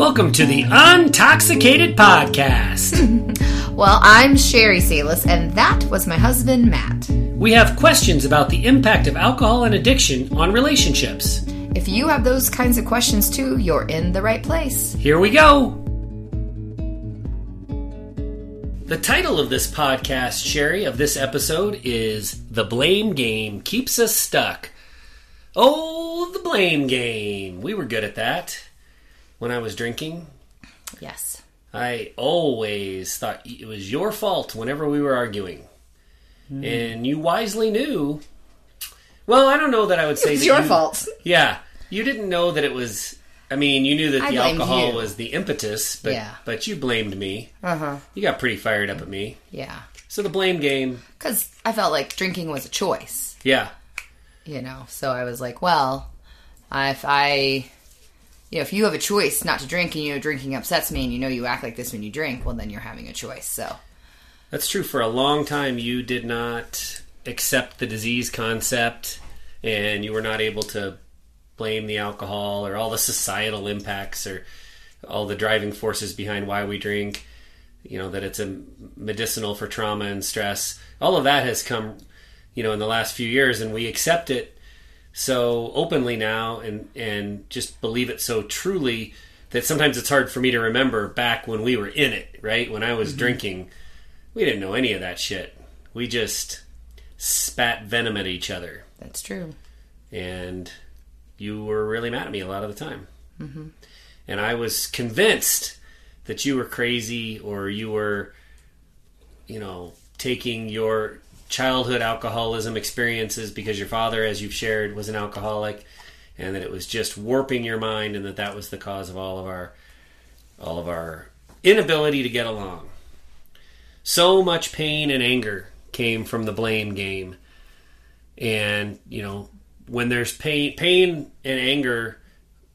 Welcome to the Untoxicated Podcast. Well, I'm Sherry Salis, and that was my husband, Matt. We have questions about the impact of alcohol and addiction on relationships. If you have those kinds of questions too, you're in the right place. Here we go. The title of this podcast, Sherry, of this episode is The Blame Game Keeps Us Stuck. Oh, the blame game. We were good at that when I was drinking. Yes. I always thought it was your fault whenever we were arguing. Mm. And you wisely knew. Well, I don't know that I would say it was your fault. Yeah. You didn't know that it was... I mean, you knew that the alcohol was the impetus, but you blamed me. Uh-huh. You got pretty fired up at me. Yeah. So the blame game... Because I felt like drinking was a choice. Yeah. You know, so I was like, well, if you have a choice not to drink and you know drinking upsets me and you know you act like this when you drink, well, then you're having a choice, so... That's true. For a long time, you did not accept the disease concept and you were not able to... blame the alcohol or all the societal impacts or all the driving forces behind why we drink, you know, that it's a medicinal for trauma and stress. All of that has come, you know, in the last few years, and we accept it so openly now and just believe it so truly that sometimes it's hard for me to remember back when we were in it, right? When I was drinking, we didn't know any of that shit. We just spat venom at each other. That's true. And... you were really mad at me a lot of the time. Mm-hmm. And I was convinced that you were crazy or you were, you know, taking your childhood alcoholism experiences because your father, as you've shared, was an alcoholic and that it was just warping your mind and that was the cause of all of our inability to get along. So much pain and anger came from the blame game. And, you know, when there's pain and anger,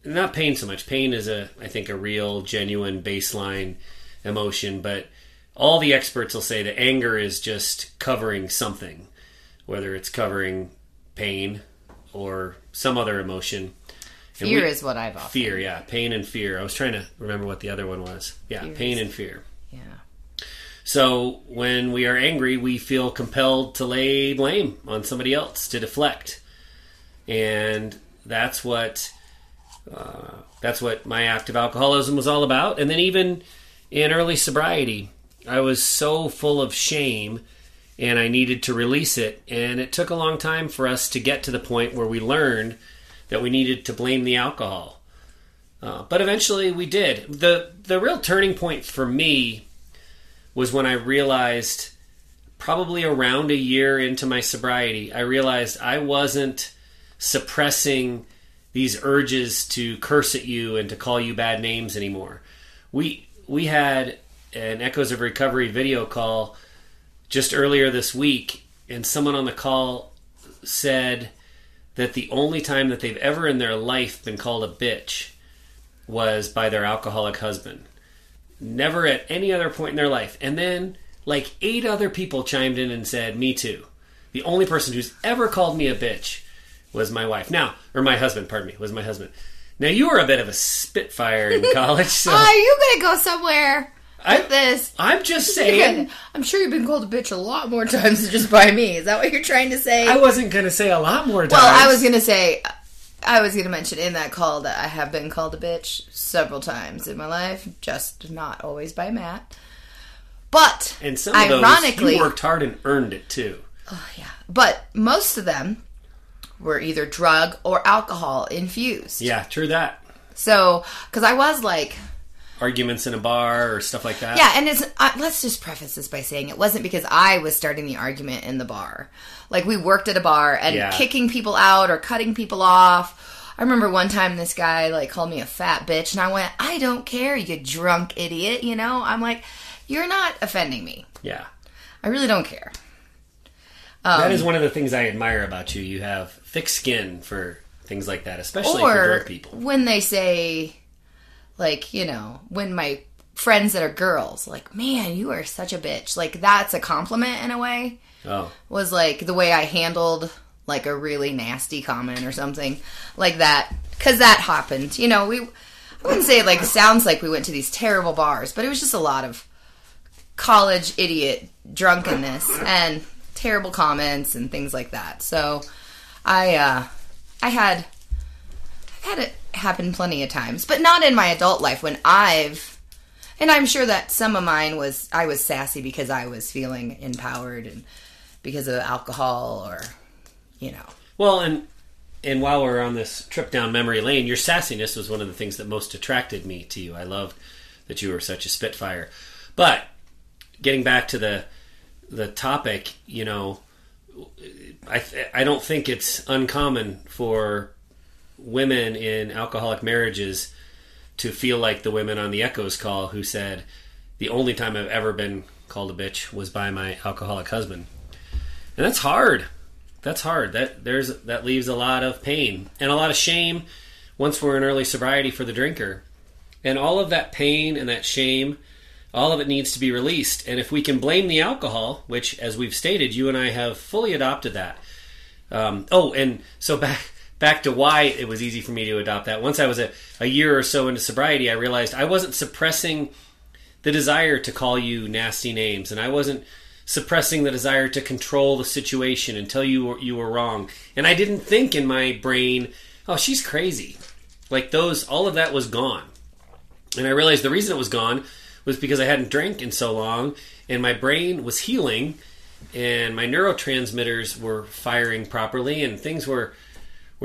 not pain so much. Pain is I think a real, genuine baseline emotion, but all the experts will say that anger is just covering something, whether it's covering pain or some other emotion. Fear is what I've often. Fear, yeah. Pain and fear. I was trying to remember what the other one was. Yeah, pain and fear. Yeah. So when we are angry, we feel compelled to lay blame on somebody else, to deflect. And that's what my active alcoholism was all about. And then even in early sobriety, I was so full of shame and I needed to release it. And it took a long time for us to get to the point where we learned that we needed to blame the alcohol. But eventually we did. The real turning point for me was when I realized, probably around a year into my sobriety, I realized I wasn't suppressing these urges to curse at you and to call you bad names anymore. We had an Echoes of Recovery video call just earlier this week, and someone on the call said that the only time that they've ever in their life been called a bitch was by their alcoholic husband. Never at any other point in their life. And then like 8 other people chimed in and said, me too. The only person who's ever called me a bitch was my wife. Now, or my husband, pardon me, was my husband. Now, you were a bit of a spitfire in college, so... Oh, you're going to go somewhere with this. I'm just saying... I'm sure you've been called a bitch a lot more times than just by me. Is that what you're trying to say? I wasn't going to say a lot more times. Well, I was going to mention in that call that I have been called a bitch several times in my life, just not always by Matt. But, and some of ironically... those, you worked hard and earned it, too. Oh, yeah. But most of them... were either drug or alcohol infused. Yeah, true that. So, because I was like... arguments in a bar or stuff like that. Yeah, and it's let's just preface this by saying it wasn't because I was starting the argument in the bar. Like, we worked at a bar and kicking people out or cutting people off. I remember one time this guy, like, called me a fat bitch, and I went, I don't care, you drunk idiot, you know? I'm like, you're not offending me. Yeah. I really don't care. That is one of the things I admire about you. You have thick skin for things like that, especially for drunk people. When they say, like, you know, when my friends that are girls, like, man, you are such a bitch. Like, that's a compliment in a way. Oh. Was, like, the way I handled, like, a really nasty comment or something like that. Because that happened. You know, I I wouldn't say it like sounds like we went to these terrible bars, but it was just a lot of college idiot drunkenness and terrible comments and things like that. So I've had it happen plenty of times, but not in my adult life when and I'm sure that some of mine was, I was sassy because I was feeling empowered and because of alcohol or, you know. Well, and while we're on this trip down memory lane, your sassiness was one of the things that most attracted me to you. I loved that you were such a spitfire. But getting back to the topic, you know, I don't think it's uncommon for women in alcoholic marriages to feel like the women on the Echoes call who said, the only time I've ever been called a bitch was by my alcoholic husband. And that's hard. That's hard. That leaves a lot of pain and a lot of shame once we're in early sobriety for the drinker. And all of that pain and that shame, all of it needs to be released. And if we can blame the alcohol, which, as we've stated, you and I have fully adopted that. And so back to why it was easy for me to adopt that. Once I was a year or so into sobriety, I realized I wasn't suppressing the desire to call you nasty names, and I wasn't suppressing the desire to control the situation and tell you were wrong. And I didn't think in my brain, oh, she's crazy. Like all of that was gone. And I realized the reason it was gone was because I hadn't drank in so long, and my brain was healing, and my neurotransmitters were firing properly, and things we're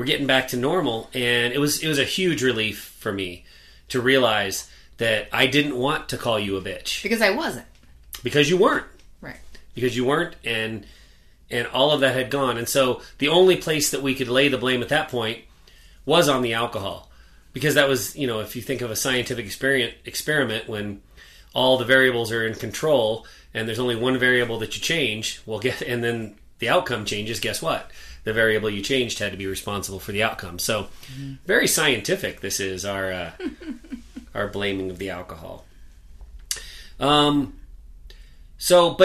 getting back to normal. And it was a huge relief for me to realize that I didn't want to call you a bitch. Because I wasn't. Because you weren't. Right. Because you weren't, and all of that had gone. And so the only place that we could lay the blame at that point was on the alcohol. Because that was, you know, if you think of a scientific experiment when all the variables are in control and there's only one variable that you change, and then the outcome changes, guess what? The variable you changed had to be responsible for the outcome. So, very scientific. This is our our blaming of the alcohol. But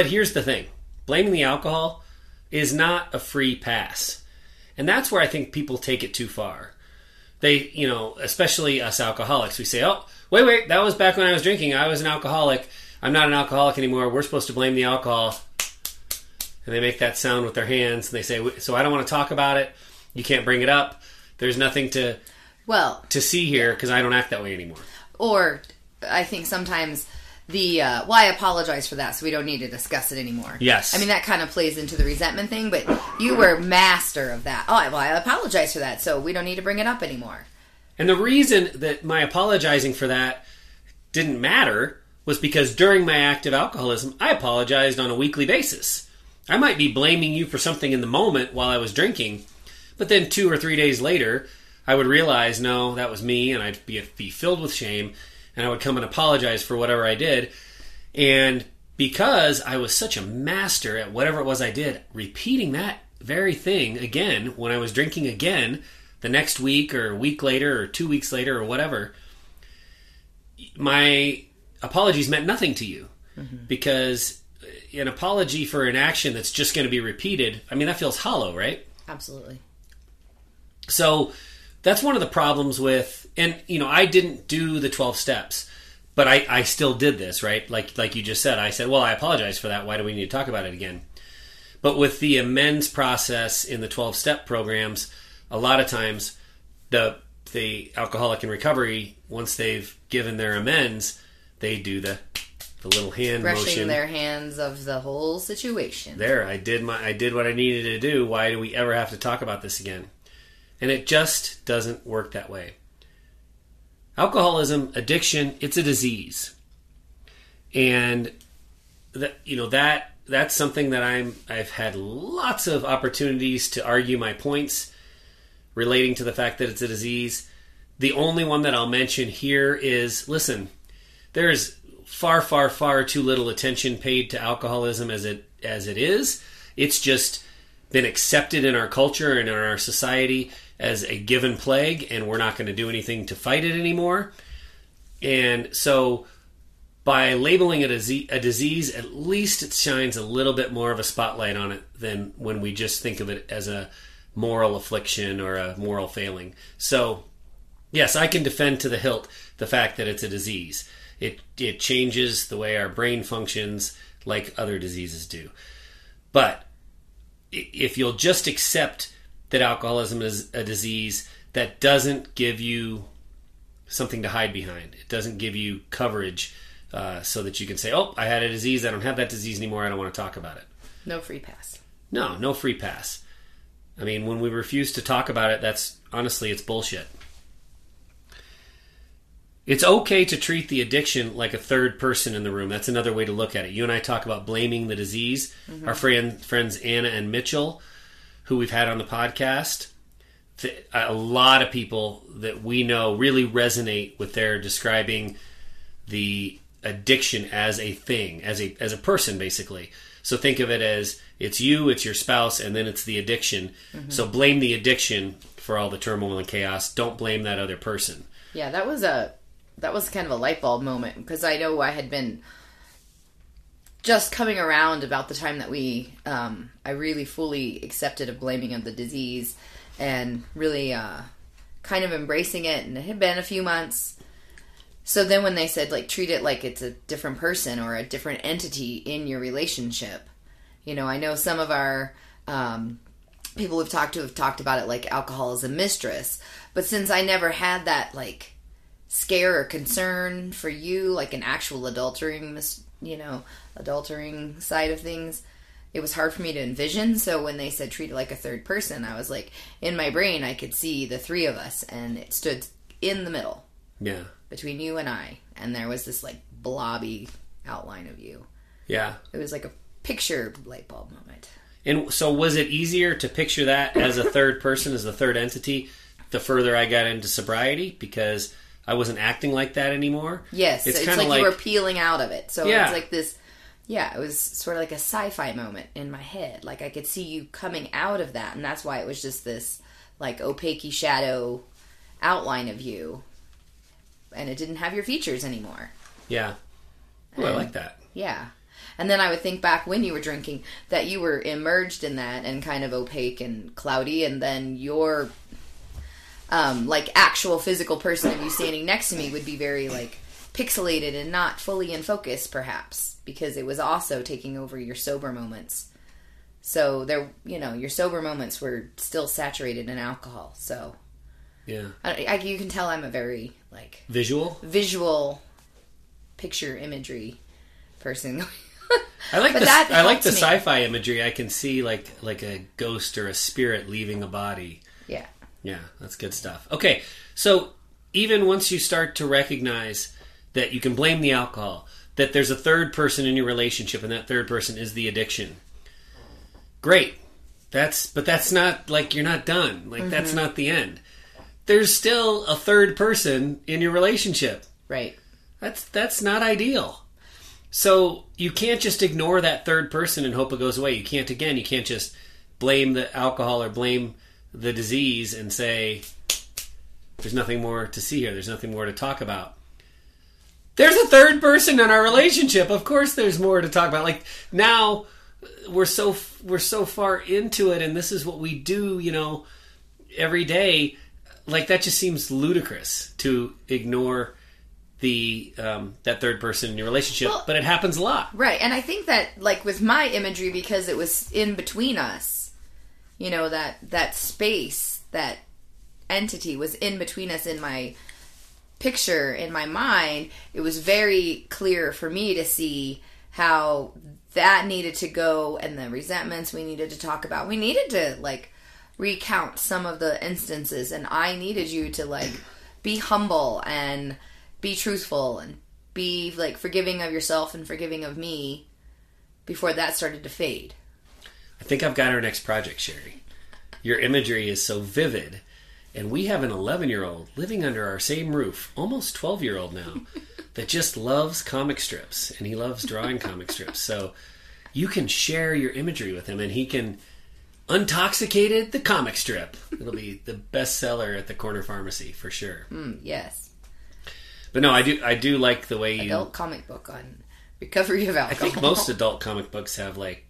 here's the thing: blaming the alcohol is not a free pass, and that's where I think people take it too far. They, you know, especially us alcoholics, we say, "Oh, wait, that was back when I was drinking. I was an alcoholic. I'm not an alcoholic anymore. We're supposed to blame the alcohol." And they make that sound with their hands, and they say, so I don't want to talk about it. You can't bring it up. There's nothing to see here because I don't act that way anymore. Or I think sometimes I apologize for that, so we don't need to discuss it anymore. Yes. I mean, that kind of plays into the resentment thing, but you were master of that. Oh, well, I apologize for that, so we don't need to bring it up anymore. And the reason that my apologizing for that didn't matter was because during my active alcoholism, I apologized on a weekly basis. I might be blaming you for something in the moment while I was drinking, but then 2 or 3 days later, I would realize, no, that was me, and I'd be filled with shame, and I would come and apologize for whatever I did. And because I was such a master at whatever it was I did, repeating that very thing again when I was drinking again the next week or a week later or 2 weeks later or whatever, my apologies meant nothing to you because an apology for an action that's just going to be repeated, I mean, that feels hollow, right? Absolutely. So that's one of the problems with, and, you know, I didn't do the 12 steps, but I still did this, right? Like you just said, I said, well, I apologize for that. Why do we need to talk about it again? But with the amends process in the 12-step programs, a lot of times the alcoholic in recovery, once they've given their amends, they do the little hand brushing motion. Brushing their hands of the whole situation. There, I did what I needed to do. Why do we ever have to talk about this again? And it just doesn't work that way. Alcoholism, addiction, it's a disease. And that's something that I've had lots of opportunities to argue my points relating to the fact that it's a disease. The only one that I'll mention here is, listen, there is far, far, far too little attention paid to alcoholism as it is. It's just been accepted in our culture and in our society as a given plague, and we're not going to do anything to fight it anymore. And so by labeling it a disease, at least it shines a little bit more of a spotlight on it than when we just think of it as a moral affliction or a moral failing. So Yes, I can defend to the hilt the fact that it's a disease. It changes the way our brain functions like other diseases do. But if you'll just accept that alcoholism is a disease, that doesn't give you something to hide behind. It doesn't give you coverage so that you can say, oh, I had a disease. I don't have that disease anymore. I don't want to talk about it. No free pass. No free pass. I mean, when we refuse to talk about it, that's honestly, it's bullshit. It's okay to treat the addiction like a third person in the room. That's another way to look at it. You and I talk about blaming the disease. Mm-hmm. Our friends Anna and Mitchell, who we've had on the podcast, a lot of people that we know really resonate with their describing the addiction as a thing, as a person, basically. So think of it as it's you, it's your spouse, and then it's the addiction. Mm-hmm. So blame the addiction for all the turmoil and chaos. Don't blame that other person. Yeah, that was kind of a light bulb moment, because I know I had been just coming around about the time that I really fully accepted a blaming of the disease and really kind of embracing it, and it had been a few months. So then when they said, like, treat it like it's a different person or a different entity in your relationship, I know some of our people we've talked to have talked about it like alcohol is a mistress, but since I never had that, like, scare or concern for you, like an actual adultering side of things, it was hard for me to envision. So when they said treat it like a third person, I was like, in my brain, I could see the three of us, and it stood in the middle. Yeah. Between you and I, and there was this, like, blobby outline of you. Yeah. It was like a picture light bulb moment. And so was it easier to picture that as a third person, as a third entity, the further I got into sobriety? Because I wasn't acting like that anymore. Yes, it's kind of like you were peeling out of it. So yeah. It was like this, it was sort of like a sci-fi moment in my head. Like, I could see you coming out of that, and that's why it was just this, like, opaque shadow outline of you, and it didn't have your features anymore. Yeah. Oh, I like that. Yeah. And then I would think back when you were drinking that you were immersed in that and kind of opaque and cloudy, and then your like actual physical person of you standing next to me would be very, like, pixelated and not fully in focus, perhaps, because it was also taking over your sober moments. So there, your sober moments were still saturated in alcohal. So yeah, you can tell I'm a very, like, visual picture imagery person. I like the sci-fi imagery. I can see like a ghost or a spirit leaving a body. Yeah. Yeah, that's good stuff. Okay, so even once you start to recognize that you can blame the alcohol, that there's a third person in your relationship, and that third person is the addiction, great. That's not, like, you're not done. Like, mm-hmm. That's not the end. There's still a third person in your relationship. Right. That's not ideal. So you can't just ignore that third person and hope it goes away. You can't just blame the alcohol or blame the disease and say, there's nothing more to see here. There's nothing more to talk about. There's a third person in our relationship. Of course there's more to talk about. Like, now we're so far into it, and this is what we do, every day. Like, that just seems ludicrous to ignore the that third person in your relationship, well, but it happens a lot. Right. And I think that, like, with my imagery, because it was in between us, that space, that entity was in between us in my picture, in my mind. It was very clear for me to see how that needed to go, and the resentments we needed to talk about. We needed to, like, recount some of the instances, and I needed you to, like, be humble and be truthful and be, like, forgiving of yourself and forgiving of me before that started to fade. I think I've got our next project, Sherry. Your imagery is so vivid, and we have an 11-year-old living under our same roof, almost 12-year-old now, that just loves comic strips, and he loves drawing comic strips. So you can share your imagery with him, and he can Untoxicated the comic strip. It'll be the bestseller at the corner pharmacy for sure. Yes. But no, I do like the way you adult comic book on recovery of alcohol. I think most adult comic books have, like,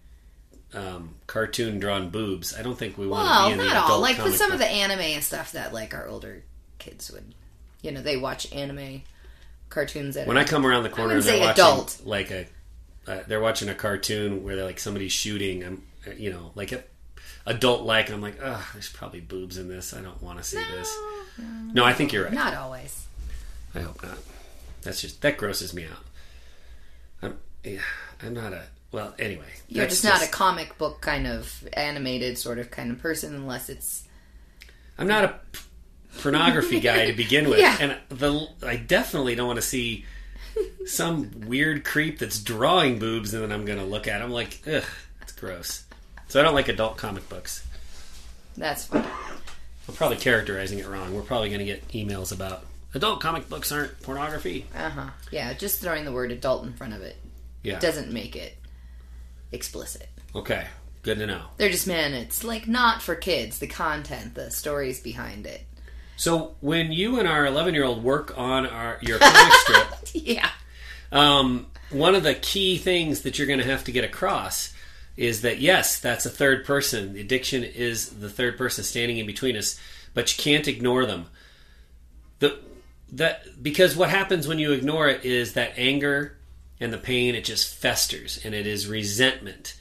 cartoon drawn boobs. I don't think we want to be in the adult comic book. With some of the anime and stuff that, like, our older kids would you know, they watch anime cartoons. That when I come around the corner, and they're watching adult. Like a, they're watching a cartoon where they're like somebody's shooting. You know, like a adult like, and I'm like, ugh, there's probably boobs in this. I don't want to see this. No, I think you're right. Not always. I hope not. That's just that grosses me out. I'm not a. Well, anyway. You're just not a comic book kind of animated sort of kind of person unless it's... I'm not a pornography guy to begin with. Yeah. And I definitely don't want to see some weird creep that's drawing boobs and then I'm going to look at them like, ugh, that's gross. So I don't like adult comic books. That's fine. I'm probably characterizing it wrong. We're probably going to get emails about adult comic books aren't pornography. Uh-huh. Yeah, just throwing the word adult in front of it doesn't make it explicit. Okay, good to know. They're just it's like not for kids, the content, the stories behind it. So when you and our 11-year-old work on your comic strip, one of the key things that you're going to have to get across is that, yes, that's a third person. The addiction is the third person standing in between us, but you can't ignore them. Because what happens when you ignore it is that anger and the pain, it just festers, and it is resentment.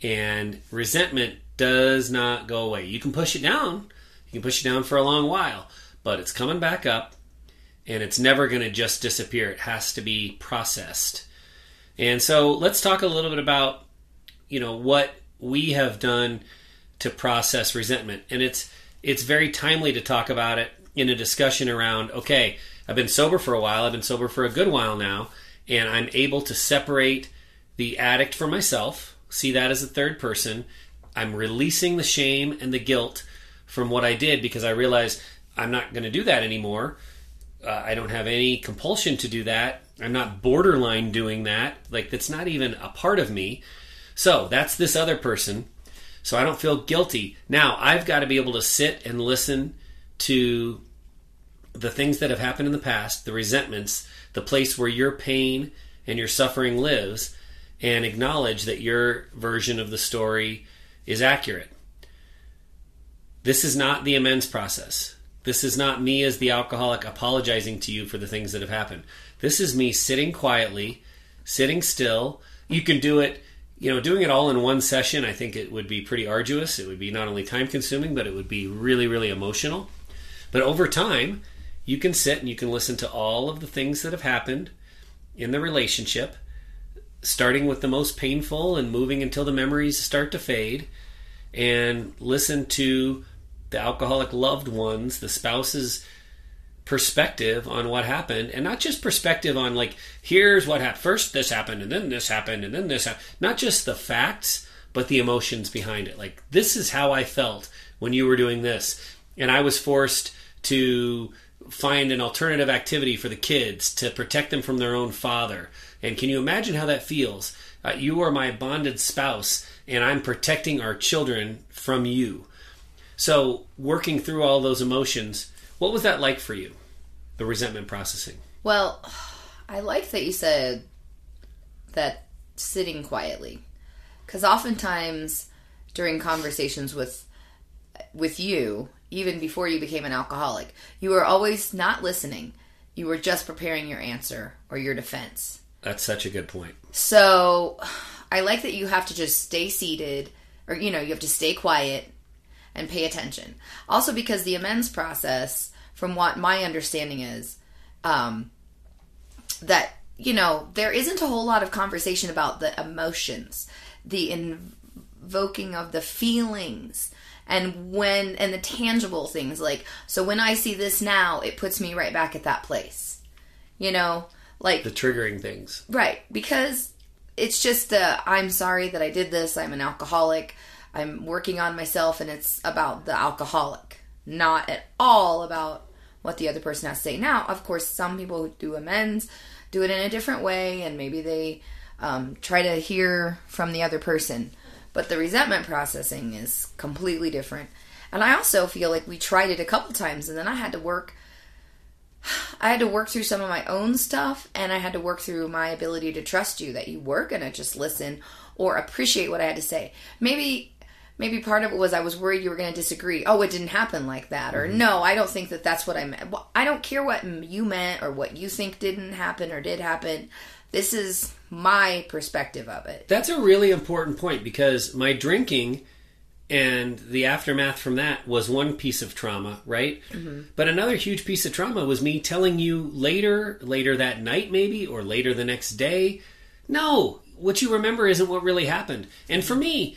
And resentment does not go away. You can push it down. You can push it down for a long while, but it's coming back up, and it's never going to just disappear. It has to be processed. And so let's talk a little bit about, you know, what we have done to process resentment. And it's very timely to talk about it in a discussion around, okay, I've been sober for a while. I've been sober for a good while now. And I'm able to separate the addict from myself, see that as a third person. I'm releasing the shame and the guilt from what I did because I realize I'm not going to do that anymore. I don't have any compulsion to do that. I'm not borderline doing that. Like, that's not even a part of me. So that's this other person. So I don't feel guilty. Now, I've got to be able to sit and listen to the things that have happened in the past, the resentments, the place where your pain and your suffering lives, and acknowledge that your version of the story is accurate. This is not the amends process. This is not me as the alcoholic apologizing to you for the things that have happened. This is me sitting quietly, sitting still. You can do it, you know, doing it all in one session, I think it would be pretty arduous. It would be not only time consuming, but it would be really, really emotional. But over time, you can sit and you can listen to all of the things that have happened in the relationship, starting with the most painful and moving until the memories start to fade, and listen to the alcoholic loved ones, the spouse's perspective on what happened, and not just perspective on like, here's what happened. First this happened, and then this happened, and then this happened. Not just the facts, but the emotions behind it. Like, this is how I felt when you were doing this. And I was forced to find an alternative activity for the kids to protect them from their own father. And can you imagine how that feels? You are my bonded spouse, and I'm protecting our children from you. So working through all those emotions, what was that like for you, the resentment processing? Well, I like that you said that sitting quietly, because oftentimes during conversations with you, even before you became an alcoholic, you were always not listening. You were just preparing your answer or your defense. That's such a good point. So I like that you have to just stay seated, or, you know, you have to stay quiet and pay attention. Also because the amends process, from what my understanding is, that, you know, there isn't a whole lot of conversation about the emotions, the invoking of the feelings, and the tangible things, like, so when I see this now, it puts me right back at that place, you know, like the triggering things, right? Because it's just I'm sorry that I did this. I'm an alcoholic. I'm working on myself, and it's about the alcoholic, not at all about what the other person has to say. Now, of course, some people who do amends do it in a different way, and maybe they try to hear from the other person. But the resentment processing is completely different. And I also feel like we tried it a couple times, and then I had to work through some of my own stuff, and I had to work through my ability to trust you that you were going to just listen or appreciate what I had to say. Maybe maybe part of it was I was worried you were going to disagree. Oh, it didn't happen like that. Or no, I don't think that that's what I meant. Well, I don't care what you meant or what you think didn't happen or did happen. This is my perspective of it. That's a really important point, because my drinking and the aftermath from that was one piece of trauma, right? Mm-hmm. But another huge piece of trauma was me telling you later that night maybe, or later the next day, no, what you remember isn't what really happened. And for me,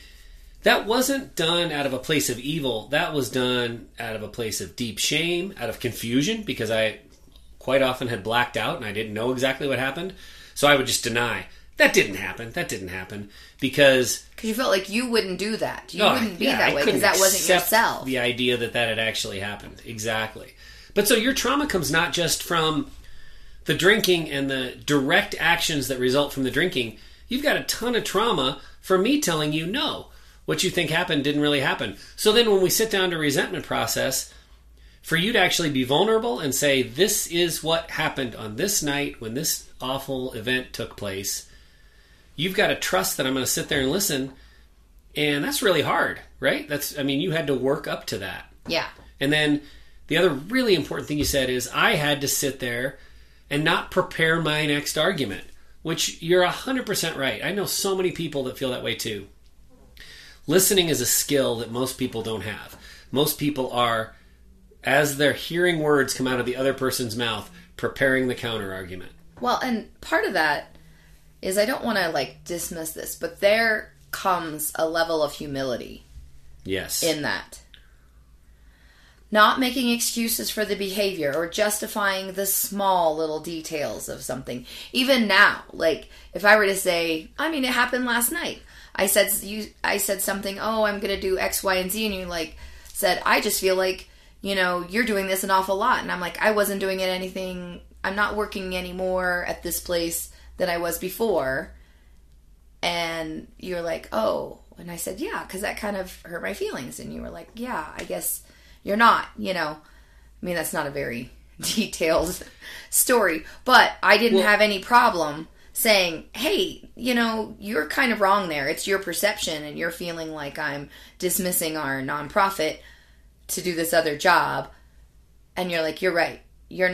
that wasn't done out of a place of evil. That was done out of a place of deep shame, out of confusion, because I quite often had blacked out and I didn't know exactly what happened. So I would just deny. That didn't happen. Because you felt like you wouldn't do that. You wouldn't be that way because that wasn't yourself. The idea that had actually happened. Exactly. But so your trauma comes not just from the drinking and the direct actions that result from the drinking. You've got a ton of trauma from me telling you, no, what you think happened didn't really happen. So then when we sit down to resentment process, for you to actually be vulnerable and say, this is what happened on this night when this awful event took place, you've got to trust that I'm going to sit there and listen. And that's really hard, right? You had to work up to that. Yeah. And then the other really important thing you said is I had to sit there and not prepare my next argument, which you're 100% right. I know so many people that feel that way too. Listening is a skill that most people don't have. Most people are, as they're hearing words come out of the other person's mouth, preparing the counter argument. Well, and part of that is I don't want to dismiss this, but there comes a level of humility. Yes. In that. Not making excuses for the behavior or justifying the small little details of something. Even now, if I were to say, it happened last night. I said something, oh, I'm going to do X, Y, and Z, and you said, I just feel like, you're doing this an awful lot. And I'm like, I wasn't doing it anything. I'm not working anymore at this place than I was before. And you're like, oh. And I said, yeah, because that kind of hurt my feelings. And you were like, yeah, I guess you're not, that's not a very detailed story, but I didn't have any problem saying, hey, you're kind of wrong there. It's your perception, and you're feeling like I'm dismissing our nonprofit to do this other job. And you're like, you're right. You're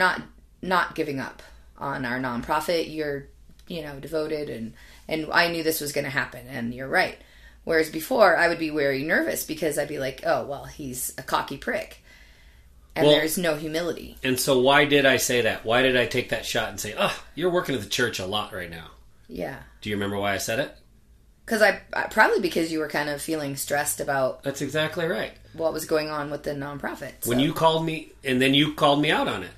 not giving up on our nonprofit. You're devoted, and I knew this was going to happen, and you're right. Whereas before, I would be very nervous because I'd be like, oh, well, he's a cocky prick. And there's no humility. And so why did I say that? Why did I take that shot and say, oh, you're working at the church a lot right now? Yeah. Do you remember why I said it? Because probably because you were kind of feeling stressed about... That's exactly right. What was going on with the nonprofit. So. When you called me, and then you called me out on it.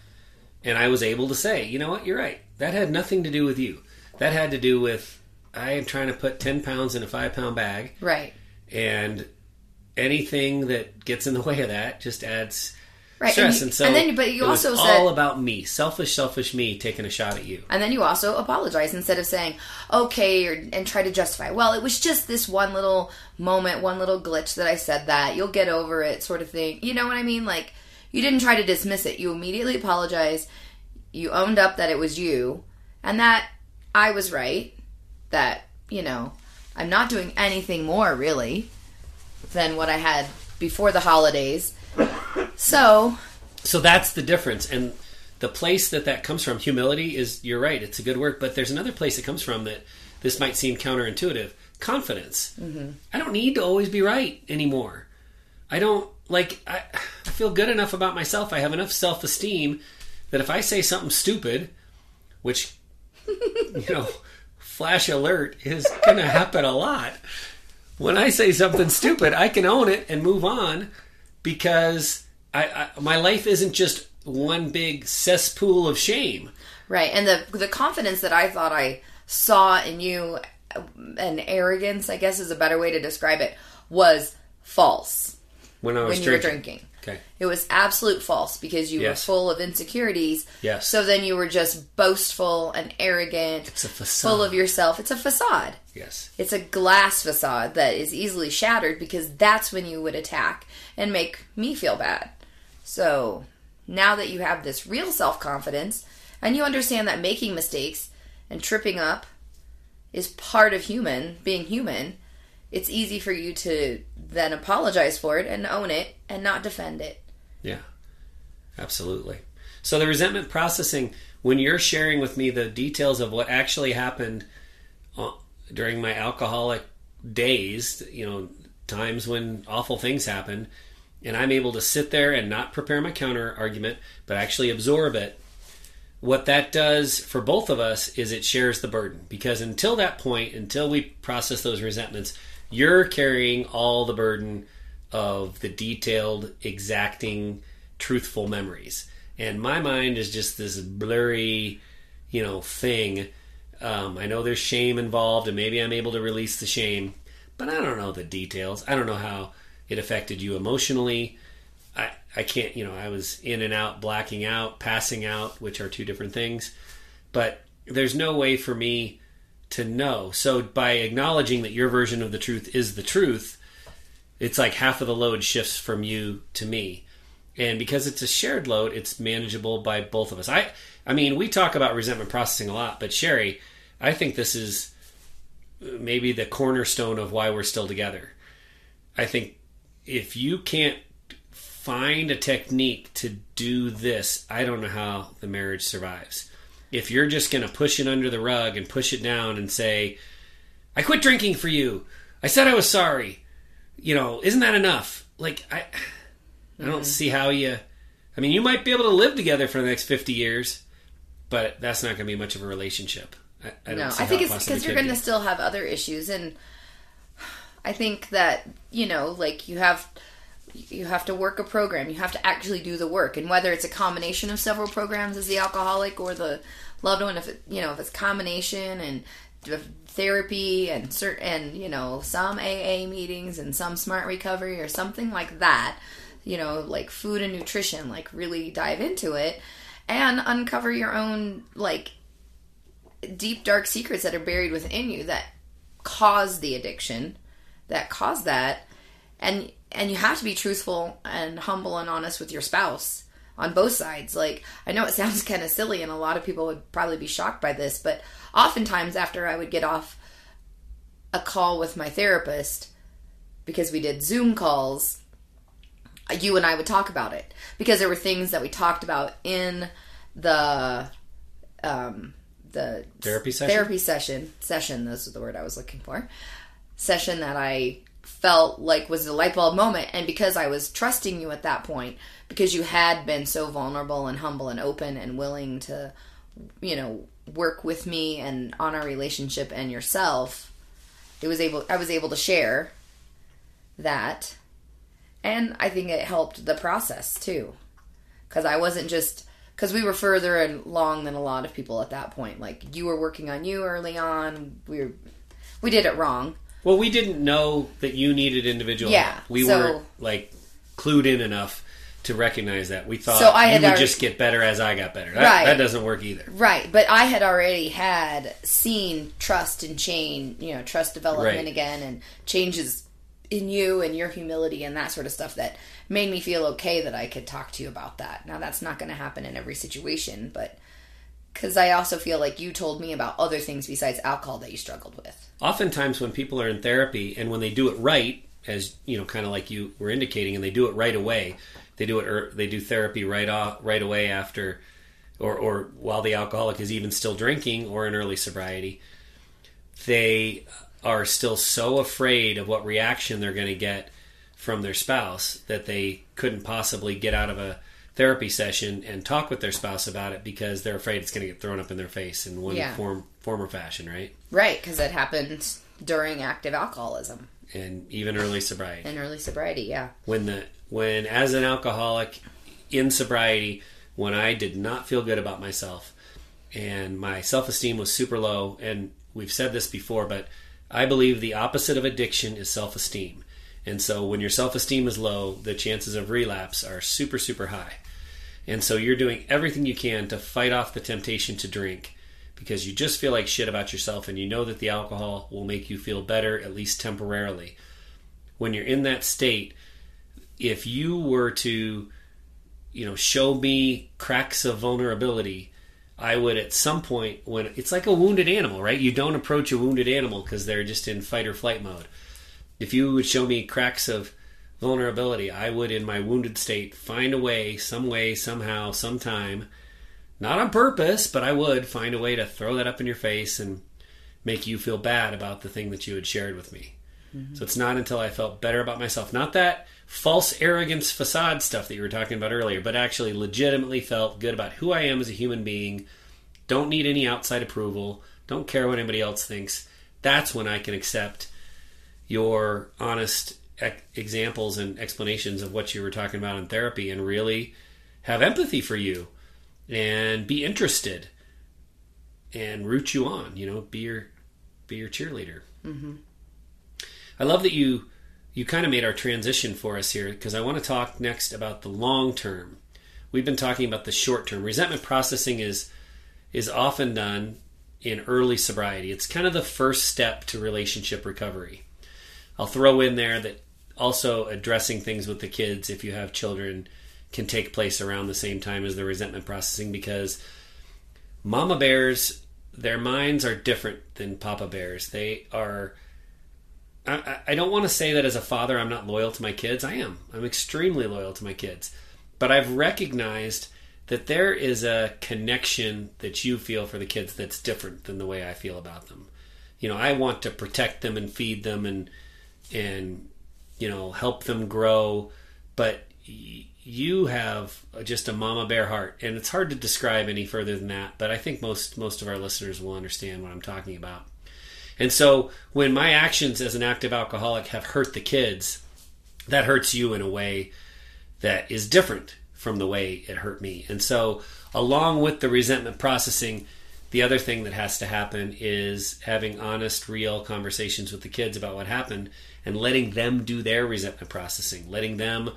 And I was able to say, you know what, you're right. That had nothing to do with you. That had to do with, I am trying to put 10 pounds in a 5-pound bag. Right. And anything that gets in the way of that just adds stress. But you also said all about me. Selfish me taking a shot at you. And then you also apologize instead of saying, okay, and try to justify. Well, it was just this one little moment, one little glitch that I said that. You'll get over it sort of thing. You know what I mean? You didn't try to dismiss it. You immediately apologized. You owned up that it was you. And that I was right. That, I'm not doing anything more, really, than what I had before the holidays. So that's the difference. And the place that comes from, humility is, you're right, it's a good word. But there's another place it comes from that this might seem counterintuitive. Confidence. Mm-hmm. I don't need to always be right anymore. I feel good enough about myself. I have enough self-esteem that if I say something stupid, which, flash alert, is going to happen a lot. When I say something stupid, I can own it and move on, because my life isn't just one big cesspool of shame. Right. And the confidence that I thought I saw in you, and arrogance, I guess is a better way to describe it, was false. When you were drinking. Okay. It was absolute false, because you were full of insecurities. Yes. So then you were just boastful and arrogant. It's a facade. Full of yourself. It's a facade. Yes. It's a glass facade that is easily shattered, because that's when you would attack and make me feel bad. So now that you have this real self-confidence, and you understand that making mistakes and tripping up is part of being human, it's easy for you to then apologize for it and own it and not defend it. Yeah, absolutely. So the resentment processing, when you're sharing with me the details of what actually happened during my alcoholic days, you know, times when awful things happened, and I'm able to sit there and not prepare my counter argument, but actually absorb it, what that does for both of us is it shares the burden. Because until that point, until we process those resentments, you're carrying all the burden of the detailed, exacting, truthful memories. And my mind is just this blurry, you know, thing. I know there's shame involved, and maybe I'm able to release the shame, but I don't know the details. I don't know how it affected you emotionally. I can't, you know, I was in and out, blacking out, passing out, which are two different things. But there's no way for me to know. So by acknowledging that your version of the truth is the truth, it's like half of the load shifts from you to me. And because it's a shared load, it's manageable by both of us. I mean, we talk about resentment processing a lot, but Sherry, I think this is maybe the cornerstone of why we're still together. I think if you can't find a technique to do this, I don't know how the marriage survives. If you're just going to push it under the rug and push it down and say, I quit drinking for you, I said I was sorry, you know, isn't that enough? Like, I don't see how you... I mean, you might be able to live together for the next 50 years, but that's not going to be much of a relationship. I think it's because you're going to still have other issues, and I think that, you know, like, you have to work a program. You have to actually do the work, and whether it's a combination of several programs as the alcoholic or the loved one, if it's combination and therapy and you know, some AA meetings and some smart recovery or something like that, you know, like food and nutrition, like really dive into it and uncover your own, like, deep, dark secrets that are buried within you that cause the addiction, that cause that. And you have to be truthful and humble and honest with your spouse on both sides. Like, I know it sounds kind of silly, and a lot of people would probably be shocked by this, but oftentimes after I would get off a call with my therapist, because we did Zoom calls, you and I would talk about it, because there were things that we talked about in the therapy session. This is the word I was looking for. Session that I felt like was a light bulb moment, and because I was trusting you at that point, because you had been so vulnerable and humble and open and willing to, you know, work with me and on our relationship and yourself, I was able to share that. And I think it helped the process, too. Because we were further along than a lot of people at that point. Like, you were working on you early on. We did it wrong. Well, we didn't know that you needed individual help. We weren't, like, clued in enough to recognize that. We thought just get better as I got better. That doesn't work either. Right. But I had already seen trust and change, you know, trust development again, and changes in you and your humility and that sort of stuff that made me feel okay that I could talk to you about that. Now, that's not going to happen in every situation, but because I also feel like you told me about other things besides alcohol that you struggled with. Oftentimes when people are in therapy and when they do it right, as, you know, kind of like you were indicating, and they do it right away, they do therapy right away after, or while the alcoholic is even still drinking or in early sobriety, they are still so afraid of what reaction they're going to get from their spouse that they couldn't possibly get out of a therapy session and talk with their spouse about it, because they're afraid it's going to get thrown up in their face in one form or fashion, right? Right, because it happened during active alcoholism. And even early sobriety. When as an alcoholic in sobriety, when I did not feel good about myself and my self-esteem was super low, and we've said this before, but I believe the opposite of addiction is self-esteem. And so when your self-esteem is low, the chances of relapse are super, super high. And so you're doing everything you can to fight off the temptation to drink, because you just feel like shit about yourself, and you know that the alcohol will make you feel better, at least temporarily. When you're in that state, if you were to, you know, show me cracks of vulnerability, I would at some point, when it's like a wounded animal, right? You don't approach a wounded animal because they're just in fight or flight mode. If you would show me cracks of vulnerability, I would, in my wounded state, find a way, somehow, sometime, not on purpose, but I would find a way to throw that up in your face and make you feel bad about the thing that you had shared with me. Mm-hmm. So it's not until I felt better about myself, not that false arrogance facade stuff that you were talking about earlier, but actually legitimately felt good about who I am as a human being, don't need any outside approval, don't care what anybody else thinks. That's when I can accept your honest examples and explanations of what you were talking about in therapy and really have empathy for you and be interested and root you on, you know, be your cheerleader. Mm-hmm. I love that you kind of made our transition for us here, because I want to talk next about the long term. We've been talking about the short term. Resentment processing is often done in early sobriety. It's kind of the first step to relationship recovery. I'll throw in there that also addressing things with the kids, if you have children, can take place around the same time as the resentment processing, because mama bears, their minds are different than papa bears. They are... I don't want to say that as a father I'm not loyal to my kids. I am. I'm extremely loyal to my kids. But I've recognized that there is a connection that you feel for the kids that's different than the way I feel about them. You know, I want to protect them and feed them and you know, help them grow. But you have just a mama bear heart. And it's hard to describe any further than that. But I think most of our listeners will understand what I'm talking about. And so when my actions as an active alcoholic have hurt the kids, that hurts you in a way that is different from the way it hurt me. And so along with the resentment processing, the other thing that has to happen is having honest, real conversations with the kids about what happened and letting them do their resentment processing, letting them,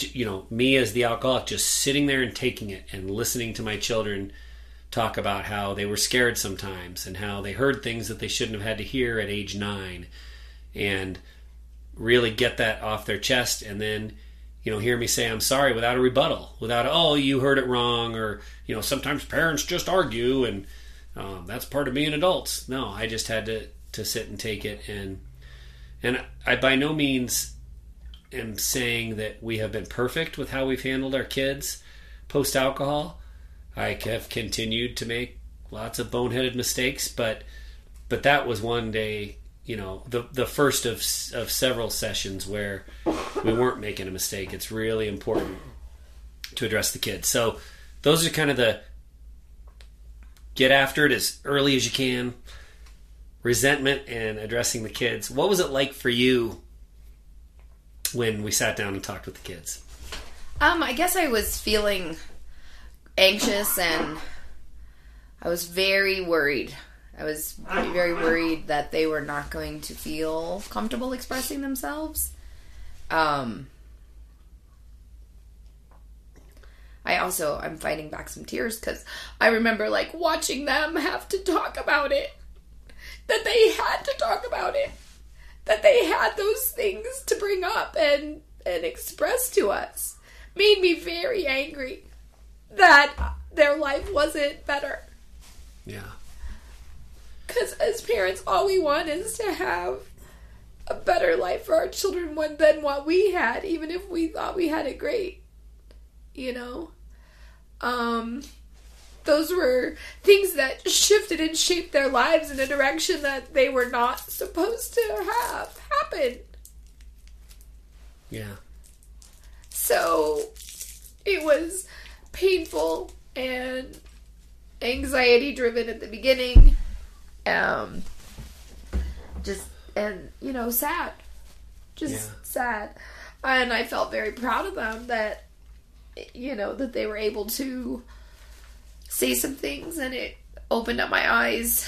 you know, me as the alcoholic, just sitting there and taking it and listening to my children talk about how they were scared sometimes and how they heard things that they shouldn't have had to hear at age 9, and really get that off their chest, and then, you know, hear me say I'm sorry without a rebuttal, without, oh, you heard it wrong, or, you know, sometimes parents just argue and that's part of being adults. No, I just had to sit and take it, and I by no means am saying that we have been perfect with how we've handled our kids post-alcohol. I have continued to make lots of boneheaded mistakes, but that was one day, you know, the first of several sessions where we weren't making a mistake. It's really important to address the kids. So those are kind of the get after it as early as you can, resentment and addressing the kids. What was it like for you when we sat down and talked with the kids? I guess I was feeling anxious, and I was very worried. I was very worried that they were not going to feel comfortable expressing themselves. I'm fighting back some tears because I remember like watching them have to talk about it. That they had to talk about it. That they had those things to bring up and express to us. Made me very angry that their life wasn't better. Yeah. Because as parents, all we want is to have a better life for our children than what we had, even if we thought we had it great. You know? Those were things that shifted and shaped their lives in a direction that they were not supposed to have happen. Yeah. So, it was painful and anxiety driven at the beginning, sad, and I felt very proud of them that, you know, that they were able to say some things, and it opened up my eyes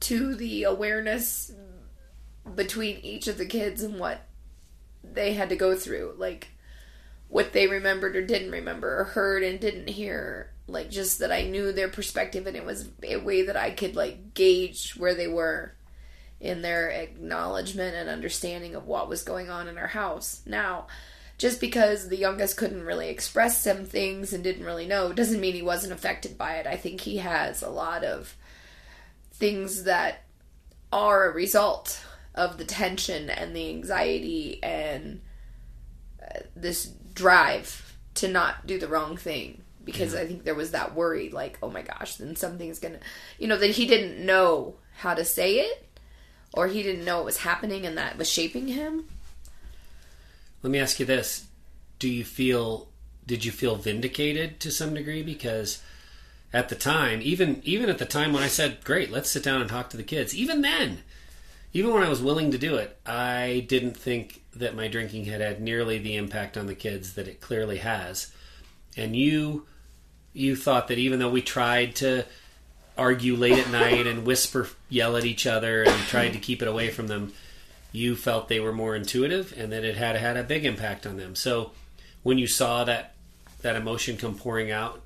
to the awareness between each of the kids and what they had to go through, like what they remembered or didn't remember or heard and didn't hear, like just that I knew their perspective, and it was a way that I could like gauge where they were in their acknowledgement and understanding of what was going on in our house. Now, just because the youngest couldn't really express some things and didn't really know doesn't mean he wasn't affected by it. I think he has a lot of things that are a result of the tension and the anxiety and this drive to not do the wrong thing, because I think there was that worry, like, oh my gosh, then something's gonna, that he didn't know how to say it, or he didn't know what was happening and that was shaping him. Let me ask you this. Did you feel vindicated to some degree? Because at the time, even at the time when I said, great, let's sit down and talk to the kids, even when I was willing to do it, I didn't think that my drinking had nearly the impact on the kids that it clearly has. And you thought that even though we tried to argue late at night and yell at each other and tried to keep it away from them, you felt they were more intuitive and that it had a big impact on them. So when you saw that emotion come pouring out,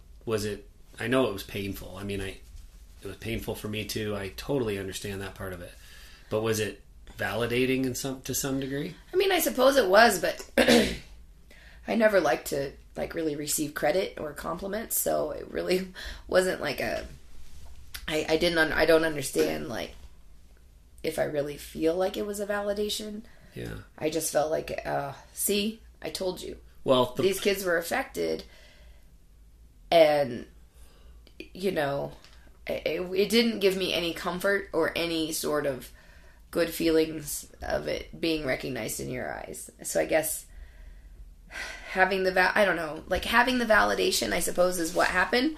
I know it was painful. I mean, it was painful for me too. I totally understand that part of it. But was it validating to some degree? I mean, I suppose it was, but I never liked to really receive credit or compliments, so it really wasn't I don't understand if I really feel like it was a validation. Yeah. I just felt like, see, I told you. Well, these kids were affected, and it didn't give me any comfort or any sort of good feelings of it being recognized in your eyes. So I guess having having the validation, I suppose, is what happened,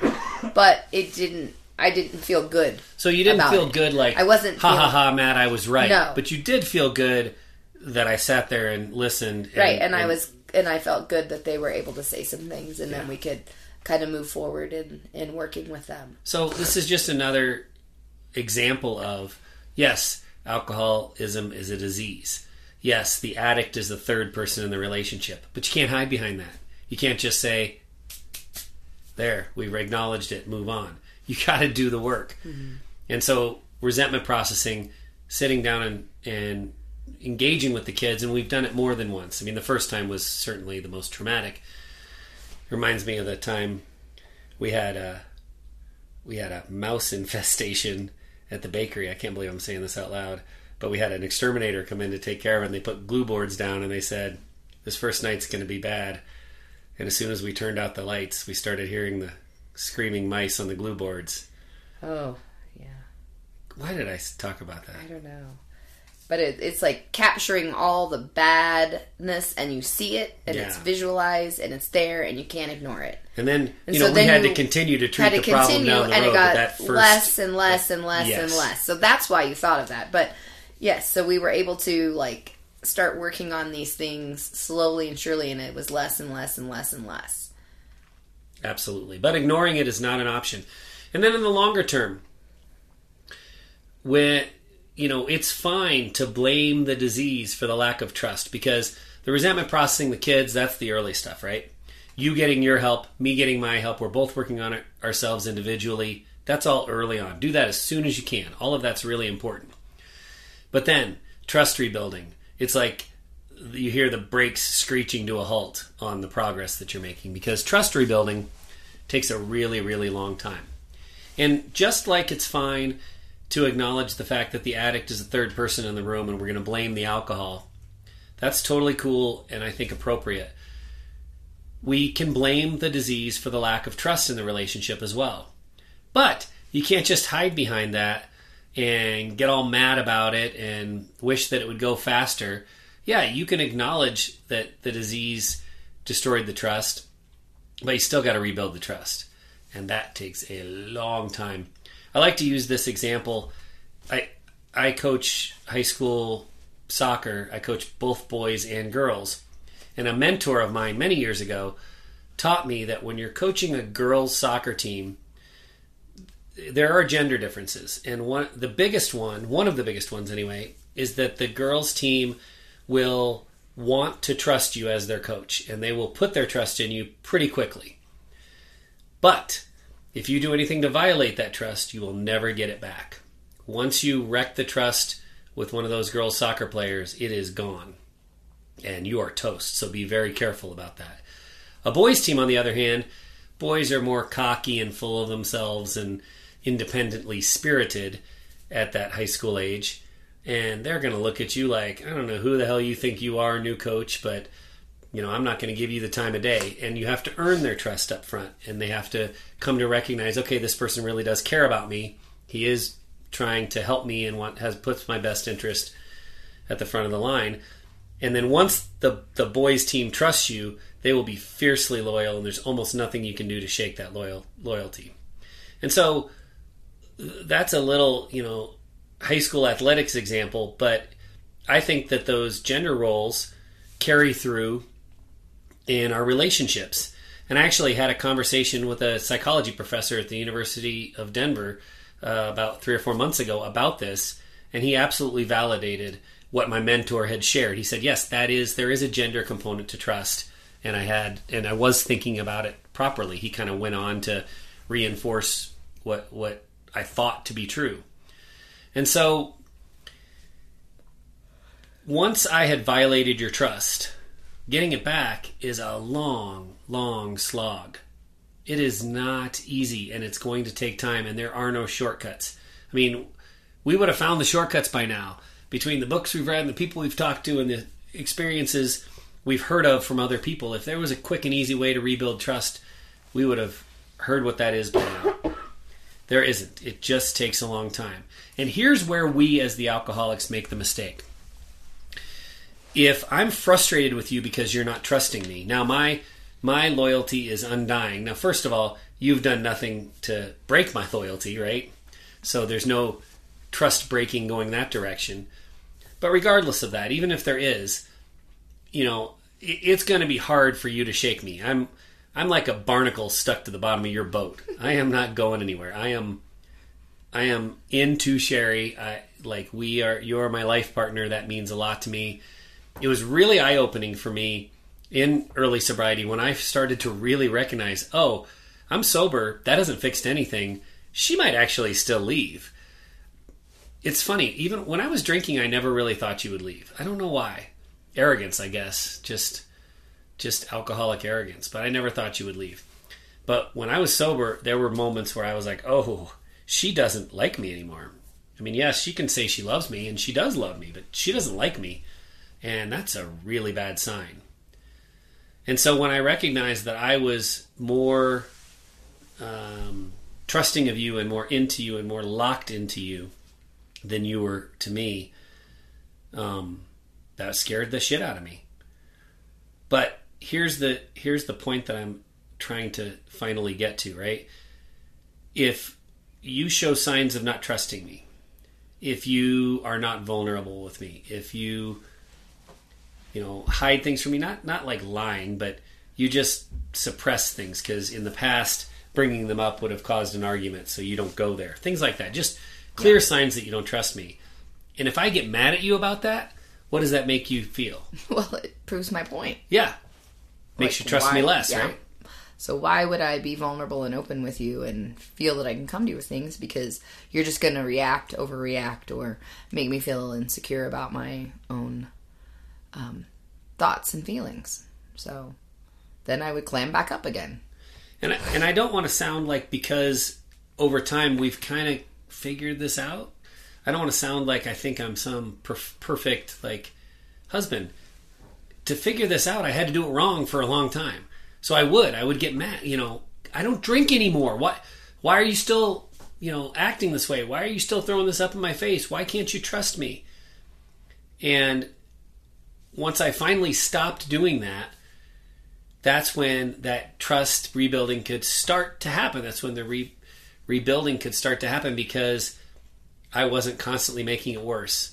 but I didn't feel good. So you didn't feel good I wasn't Matt, I was right. No. But you did feel good that I sat there and listened. Right, and I felt good that they were able to say some things, and then we could kind of move forward in working with them. So this is just another example of, yes, alcoholism is a disease. Yes, the addict is the third person in the relationship, but you can't hide behind that. You can't just say, there, we've acknowledged it, move on. You got to do the work. Mm-hmm. And so resentment processing, sitting down and engaging with the kids, and we've done it more than once. I mean, the first time was certainly the most traumatic. Reminds me of the time we had a mouse infestation at the bakery. I can't believe I'm saying this out loud, but we had an exterminator come in to take care of it, and they put glue boards down, and they said, this first night's going to be bad. And as soon as we turned out the lights, we started hearing the screaming mice on the glue boards. Oh, yeah. Why did I talk about that? I don't know. But it's like capturing all the badness, and you see it, and it's visualized, and it's there, and you can't ignore it. And then, we had to continue to treat the problem down the road. And it got less and less and less and less. So that's why you thought of that. But yes, so we were able to start working on these things slowly and surely, and it was less and less and less and less. Absolutely. But ignoring it is not an option. And then in the longer term, when... it's fine to blame the disease for the lack of trust, because the resentment processing, the kids, that's the early stuff, right? You getting your help, me getting my help, we're both working on it ourselves individually. That's all early on. Do that as soon as you can. All of that's really important. But then, trust rebuilding. It's like you hear the brakes screeching to a halt on the progress that you're making, because trust rebuilding takes a really, really long time. And just like it's fine to acknowledge the fact that the addict is the third person in the room and we're going to blame the alcohol, that's totally cool and I think appropriate. We can blame the disease for the lack of trust in the relationship as well. But you can't just hide behind that and get all mad about it and wish that it would go faster. Yeah, you can acknowledge that the disease destroyed the trust, but you still got to rebuild the trust. And that takes a long time. I like to use this example. I coach high school soccer. I coach both boys and girls. And a mentor of mine many years ago taught me that when you're coaching a girls' soccer team, there are gender differences. And one of the biggest ones anyway, is that the girls' team will want to trust you as their coach, and they will put their trust in you pretty quickly. But if you do anything to violate that trust, you will never get it back. Once you wreck the trust with one of those girls' soccer players, it is gone. And you are toast, so be very careful about that. A boys' team, on the other hand, boys are more cocky and full of themselves and independently spirited at that high school age. and they're going to look at you like, I don't know who the hell you think you are, new coach, but you know, I'm not going to give you the time of day. And you have to earn their trust up front, and they have to come to recognize, okay, this person really does care about me. He is trying to help me and puts my best interest at the front of the line. And then once the boys team trusts you, they will be fiercely loyal, and there's almost nothing you can do to shake that loyalty. And so that's a little, high school athletics example, but I think that those gender roles carry through in our relationships. And I actually had a conversation with a psychology professor at the University of Denver about 3 or 4 months ago about this, and he absolutely validated what my mentor had shared. He said, yes, there is a gender component to trust, and I was thinking about it properly. He kind of went on to reinforce what I thought to be true. And so once I had violated your trust, getting it back is a long, long slog. It is not easy, and it's going to take time, and there are no shortcuts. I mean, we would have found the shortcuts by now. Between the books we've read and the people we've talked to and the experiences we've heard of from other people, if there was a quick and easy way to rebuild trust, we would have heard what that is by now. There isn't. It just takes a long time. And here's where we as the alcoholics make the mistake. If I'm frustrated with you because you're not trusting me, now my loyalty is undying. Now, first of all, you've done nothing to break my loyalty, right? So there's no trust breaking going that direction. But regardless of that, even if there is, it's going to be hard for you to shake me. I'm like a barnacle stuck to the bottom of your boat. I am not going anywhere. I am into Sherry. You're my life partner. That means a lot to me. It was really eye-opening for me in early sobriety when I started to really recognize, oh, I'm sober. That hasn't fixed anything. She might actually still leave. It's funny. Even when I was drinking, I never really thought she would leave. I don't know why. Arrogance, I guess. Just alcoholic arrogance. But I never thought she would leave. But when I was sober, there were moments where I was like, oh, she doesn't like me anymore. I mean, yes, she can say she loves me, and she does love me, but she doesn't like me. And that's a really bad sign. And so when I recognized that I was more trusting of you and more into you and more locked into you than you were to me, that scared the shit out of me. But here's the point that I'm trying to finally get to, right? If you show signs of not trusting me, if you are not vulnerable with me, if you hide things from me, not like lying, but you just suppress things because in the past bringing them up would have caused an argument, so you don't go there. Things like that. Just clear signs that you don't trust me. And if I get mad at you about that, what does that make you feel? Well, it proves my point. Yeah. Makes you trust me less, right? So why would I be vulnerable and open with you and feel that I can come to you with things? Because you're just going to overreact, or make me feel insecure about my own thoughts and feelings. So then I would clam back up again. And I don't want to sound like, because over time we've kind of figured this out, I don't want to sound like I think I'm some perfect husband. To figure this out, I had to do it wrong for a long time. So I would get mad. I don't drink anymore. Why are you still acting this way? Why are you still throwing this up in my face? Why can't you trust me? And once I finally stopped doing that, that's when that trust rebuilding could start to happen. That's when the rebuilding could start to happen, because I wasn't constantly making it worse.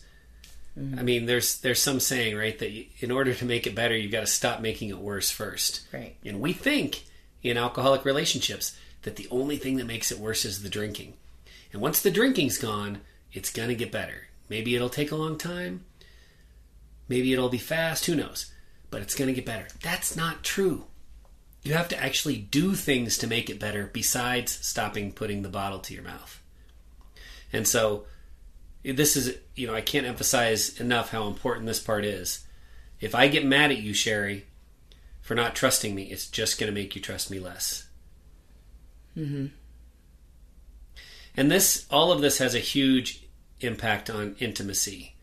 Mm-hmm. I mean, there's some saying, right, that in order to make it better, you've got to stop making it worse first. Right. And we think in alcoholic relationships that the only thing that makes it worse is the drinking. And once the drinking's gone, it's going to get better. Maybe it'll take a long time. Maybe it'll be fast, who knows? But it's going to get better. That's not true. You have to actually do things to make it better besides stopping putting the bottle to your mouth. And so this is, I can't emphasize enough how important this part is. If I get mad at you, Sherry, for not trusting me, it's just going to make you trust me less. Mm-hmm. And all of this has a huge impact on intimacy.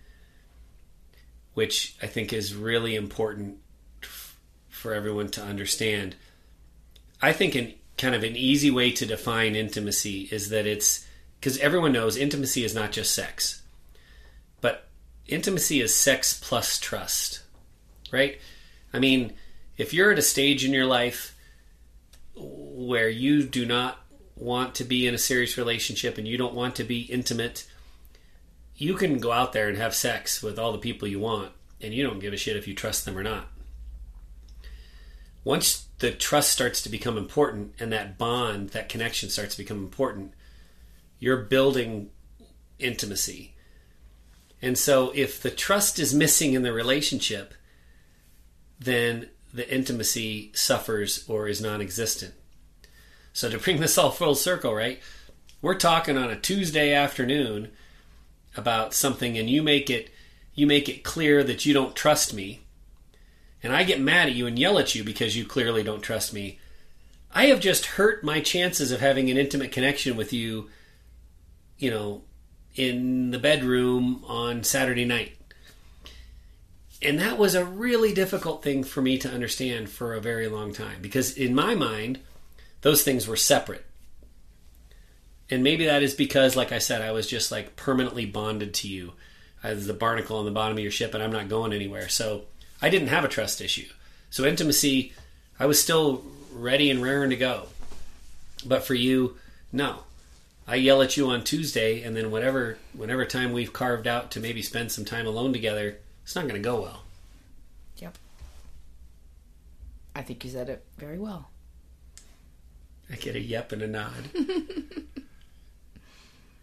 which I think is really important for everyone to understand. I think an easy way to define intimacy is that it's, because everyone knows intimacy is not just sex, but intimacy is sex plus trust, right? I mean, if you're at a stage in your life where you do not want to be in a serious relationship and you don't want to be intimate, you can go out there and have sex with all the people you want, and you don't give a shit if you trust them or not. Once the trust starts to become important and that bond, that connection starts to become important, you're building intimacy. And so if the trust is missing in the relationship, then the intimacy suffers or is non-existent. So to bring this all full circle, right? We're talking on a Tuesday afternoon about something, and you make it clear that you don't trust me, and I get mad at you and yell at you because you clearly don't trust me. I have just hurt my chances of having an intimate connection with you, you know, in the bedroom on Saturday night. And that was a really difficult thing for me to understand for a very long time, because in my mind, those things were separate. And maybe that is because, like I said, I was just like permanently bonded to you. I was the barnacle on the bottom of your ship, and I'm not going anywhere. So I didn't have a trust issue. So intimacy, I was still ready and raring to go. But for you, no. I yell at you on Tuesday, and then whenever time we've carved out to maybe spend some time alone together, it's not going to go well. Yep. I think you said it very well. I get a yep and a nod.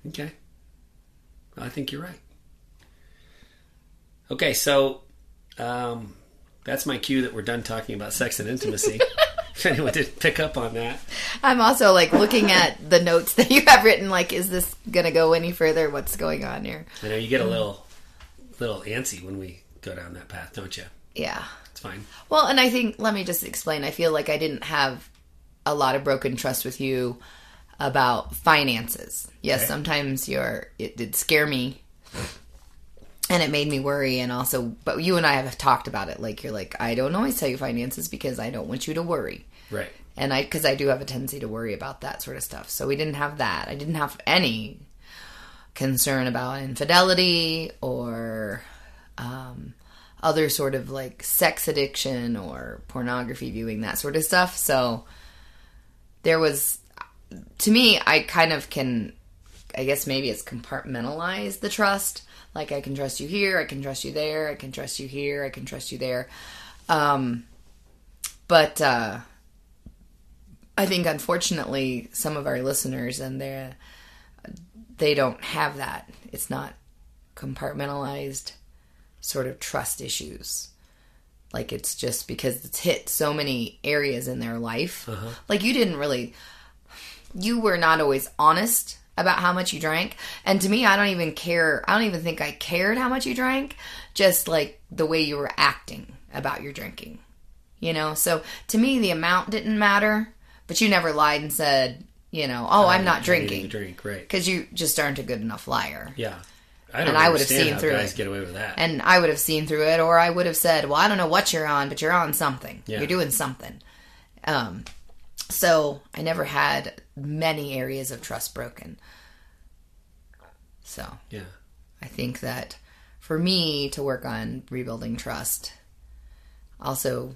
Okay. I think you're right. Okay, so that's my cue that we're done talking about sex and intimacy. If anyone didn't pick up on that. I'm also like looking at the notes that you have written, like, is this going to go any further? What's going on here? I know you get a little antsy when we go down that path, don't you? Yeah. It's fine. Well, and I think, let me just explain. I feel like I didn't have a lot of broken trust with you about finances. Yes, okay. Sometimes it did scare me, and it made me worry, and also, but you and I have talked about it. Like, you're like, I don't always tell you finances because I don't want you to worry. Right. And because I do have a tendency to worry about that sort of stuff. So we didn't have that. I didn't have any concern about infidelity or other sort of like sex addiction or pornography viewing, that sort of stuff. So there was... To me, I kind of can, I guess maybe it's compartmentalize the trust. Like, I can trust you here, I can trust you there, I can trust you here, I can trust you there. But I think, unfortunately, some of our listeners, and they don't have that. It's not compartmentalized sort of trust issues. Like, it's just because it's hit so many areas in their life. Uh-huh. Like, you were not always honest about how much you drank. And to me, I don't even care. I don't even think I cared how much you drank. Just like the way you were acting about your drinking. You know? So to me, the amount didn't matter. But you never lied and said, you know, oh, I'm not drinking. Right. Because you just aren't a good enough liar. Yeah. I would have seen through guys it. Get away with that. And I would have seen through it. Or I would have said, well, I don't know what you're on, but you're on something. Yeah. You're doing something. So I never had... many areas of trust broken. So yeah, I think that for me to work on rebuilding trust also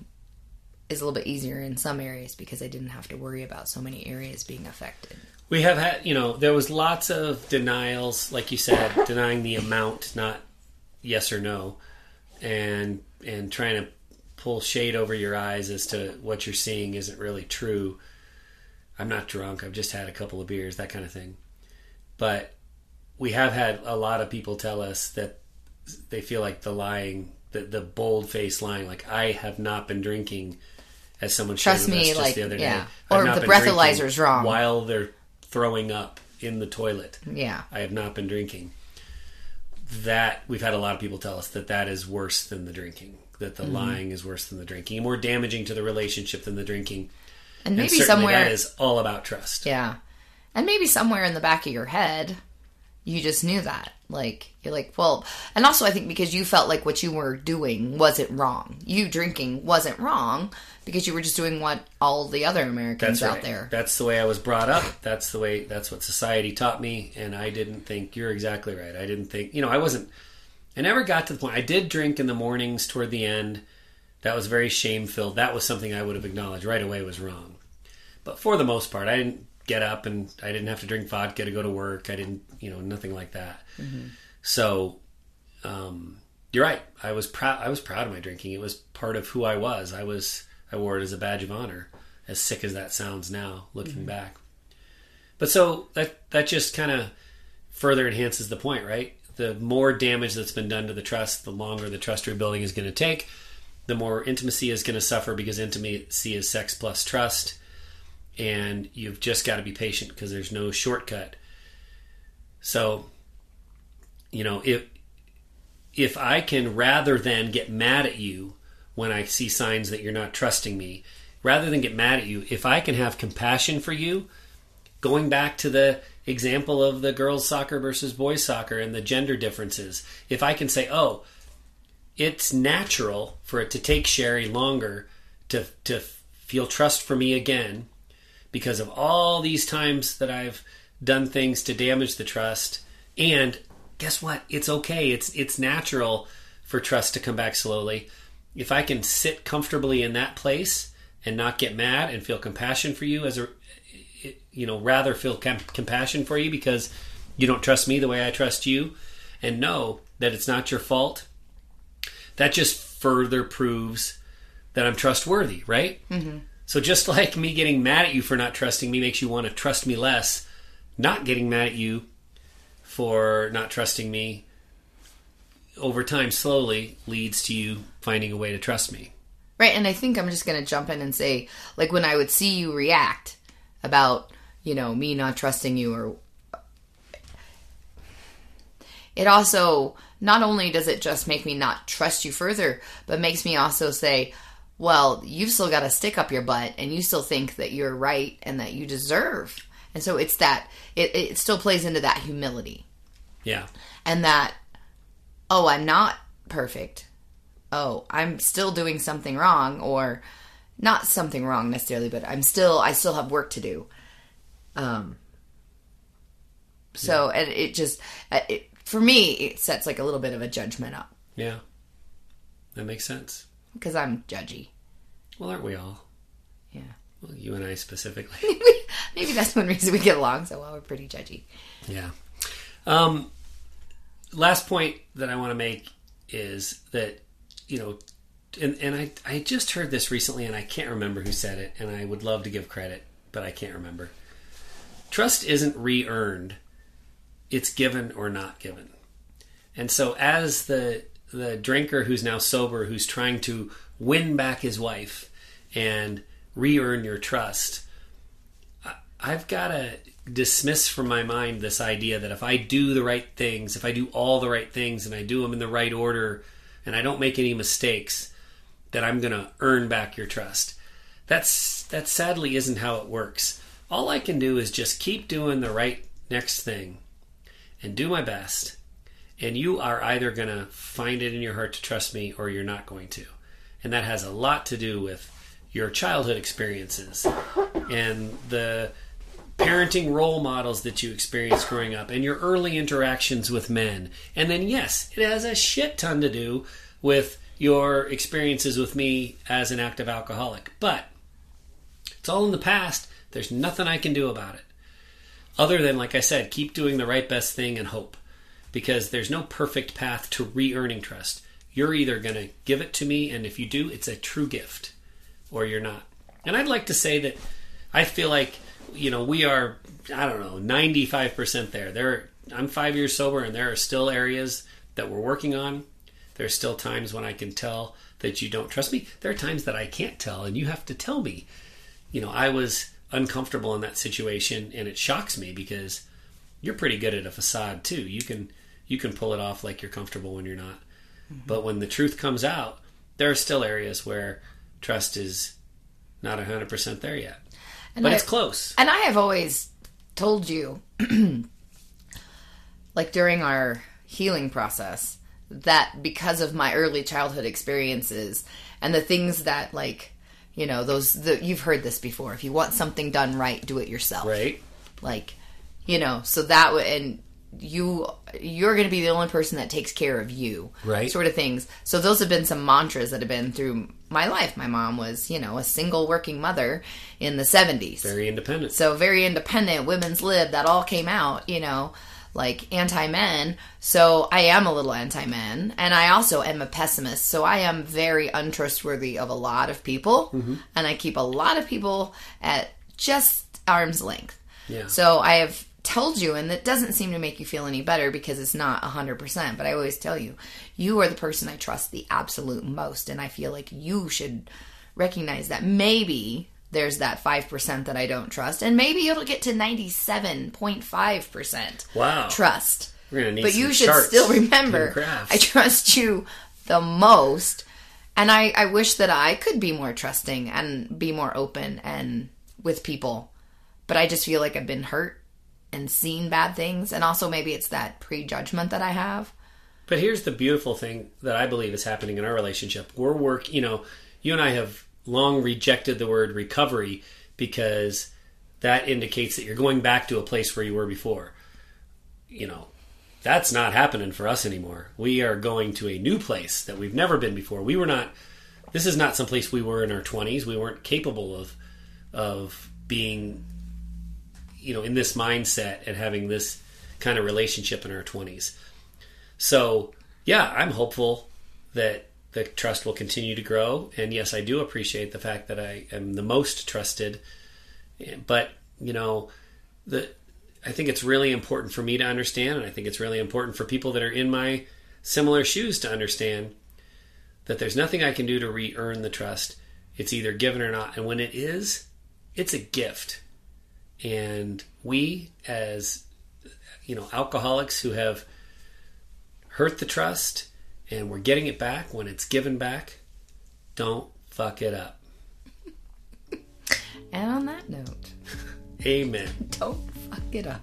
is a little bit easier in some areas because I didn't have to worry about so many areas being affected. We have had, you know, there was lots of denials, like you said, denying the amount, not yes or no, and trying to pull shade over your eyes as to what you're seeing isn't really true. I'm not drunk, I've just had a couple of beers, that kind of thing. But we have had a lot of people tell us that they feel like the lying, the bold-faced lying, like, I have not been drinking, as someone shared with us just the other day. Or the breathalyzer's wrong. While they're throwing up in the toilet. Yeah. I have not been drinking. That, we've had a lot of people tell us that is worse than the drinking, that the lying is worse than the drinking, more damaging to the relationship than the drinking. And maybe somewhere that is all about trust. Yeah. And maybe somewhere in the back of your head, you just knew that. Like, you're like, well, and also I think because you felt like what you were doing wasn't wrong. You drinking wasn't wrong because you were just doing what all the other Americans out there. That's the way I was brought up. That's the way, that's what society taught me. And I didn't think, you're exactly right. I didn't think, you know, I never got to the point. I did drink in the mornings toward the end. That was very shame-filled. That was something I would have acknowledged right away was wrong. But for the most part, I didn't get up and I didn't have to drink vodka to go to work. I didn't, you know, nothing like that. Mm-hmm. So, you're right. I was proud of my drinking. It was part of who I was. I wore it as a badge of honor, as sick as that sounds now, looking mm-hmm. back. But so that just kind of further enhances the point, right? The more damage that's been done to the trust, the longer the trust rebuilding is going to take. The more intimacy is going to suffer because intimacy is sex plus trust. And you've just got to be patient because there's no shortcut. So, you know, if I can, rather than get mad at you when I see signs that you're not trusting me, rather than get mad at you, if I can have compassion for you, going back to the example of the girls' soccer versus boys' soccer and the gender differences, if I can say, oh, it's natural for it to take Sherry longer to feel trust for me again because of all these times that I've done things to damage the trust. And guess what? It's okay. It's natural for trust to come back slowly. If I can sit comfortably in that place and not get mad and feel compassion for you rather feel compassion for you because you don't trust me the way I trust you and know that it's not your fault. That just further proves that I'm trustworthy, right? Mm-hmm. So just like me getting mad at you for not trusting me makes you want to trust me less, not getting mad at you for not trusting me over time slowly leads to you finding a way to trust me. Right, and I think I'm just going to jump in and say, like when I would see you react about, you know, me not trusting you or... It also, not only does it just make me not trust you further, but makes me also say, well, you've still got to stick up your butt and you still think that you're right and that you deserve. And so it's that, it still plays into that humility. Yeah. And that, oh, I'm not perfect. Oh, I'm still doing something wrong, or not something wrong necessarily, but I still have work to do. So yeah. And it just... For me, it sets like a little bit of a judgment up. Yeah. That makes sense. Because I'm judgy. Well, aren't we all? Yeah. Well, you and I specifically. Maybe that's one reason we get along so well. We're pretty judgy. Yeah. Last point that I want to make is that, you know, and I just heard this recently and I can't remember who said it, and I would love to give credit, but I can't remember. Trust isn't re-earned. It's given or not given. And so as the drinker who's now sober, who's trying to win back his wife and re-earn your trust, I've got to dismiss from my mind this idea that if I do the right things, if I do all the right things and I do them in the right order and I don't make any mistakes, that I'm going to earn back your trust. That sadly isn't how it works. All I can do is just keep doing the right next thing and do my best, and you are either going to find it in your heart to trust me or you're not going to. And that has a lot to do with your childhood experiences and the parenting role models that you experienced growing up and your early interactions with men. And then, yes, it has a shit ton to do with your experiences with me as an active alcoholic. But it's all in the past. There's nothing I can do about it. Other than, like I said, keep doing the right best thing and hope. Because there's no perfect path to re-earning trust. You're either going to give it to me, and if you do, it's a true gift. Or you're not. And I'd like to say that I feel like, you know, we are, I don't know, 95% there. I'm 5 years sober, and there are still areas that we're working on. There's still times when I can tell that you don't trust me. There are times that I can't tell, and you have to tell me. You know, I was uncomfortable in that situation, and it shocks me because you're pretty good at a facade too. You can pull it off like you're comfortable when you're not. Mm-hmm. But when the truth comes out, there are still areas where trust is not 100% there yet. But it's close. And I have always told you like during our healing process, that because of my early childhood experiences and the things that, like, you know, you've heard this before. If you want something done right, do it yourself. Right. Like, you know, so that would, and you're going to be the only person that takes care of you. Right. Sort of things. So those have been some mantras that have been through my life. My mom was, you know, a single working mother in the 70s. Very independent. So very independent, women's lib, that all came out, you know, like anti-men. So I am a little anti-men, and I also am a pessimist. So I am very untrustworthy of a lot of people, mm-hmm. and I keep a lot of people at just arm's length. Yeah. So I have told you, and that doesn't seem to make you feel any better because it's not 100%, but I always tell you, you are the person I trust the absolute most, and I feel like you should recognize that maybe there's that 5% that I don't trust, and maybe it'll get to 97.5% wow. trust. We're gonna need but some you should still remember, I trust you the most, and I wish that I could be more trusting and be more open and with people, but I just feel like I've been hurt and seen bad things, and also maybe it's that prejudgment that I have. But here's the beautiful thing that I believe is happening in our relationship. You know, you and I have long rejected the word recovery because that indicates that you're going back to a place where you were before. You know, that's not happening for us anymore. We are going to a new place that we've never been before. This is not some place we were in our 20s. We weren't capable of being, you know, in this mindset and having this kind of relationship in our 20s. So, yeah, I'm hopeful that the trust will continue to grow. And yes, I do appreciate the fact that I am the most trusted. But, you know, I think it's really important for me to understand, and I think it's really important for people that are in my similar shoes to understand that there's nothing I can do to re-earn the trust. It's either given or not. And when it is, it's a gift. And we, as, you know, alcoholics who have hurt the trust, and we're getting it back when it's given back. Don't fuck it up. And on that note. Amen. Don't fuck it up.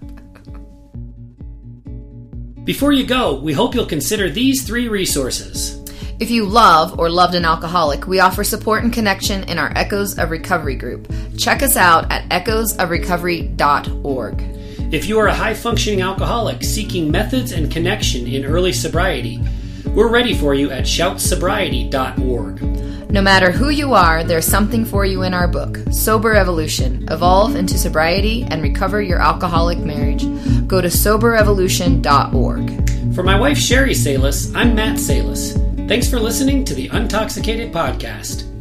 Before you go, we hope you'll consider these 3 resources. If you love or loved an alcoholic, we offer support and connection in our Echoes of Recovery group. Check us out at echoesofrecovery.org. If you are a high-functioning alcoholic seeking methods and connection in early sobriety, we're ready for you at shoutsobriety.org. No matter who you are, there's something for you in our book, Sober Evolution, Evolve into Sobriety and Recover Your Alcoholic Marriage. Go to soberevolution.org. For my wife, Sherry Salis, I'm Matt Salis. Thanks for listening to the Untoxicated Podcast.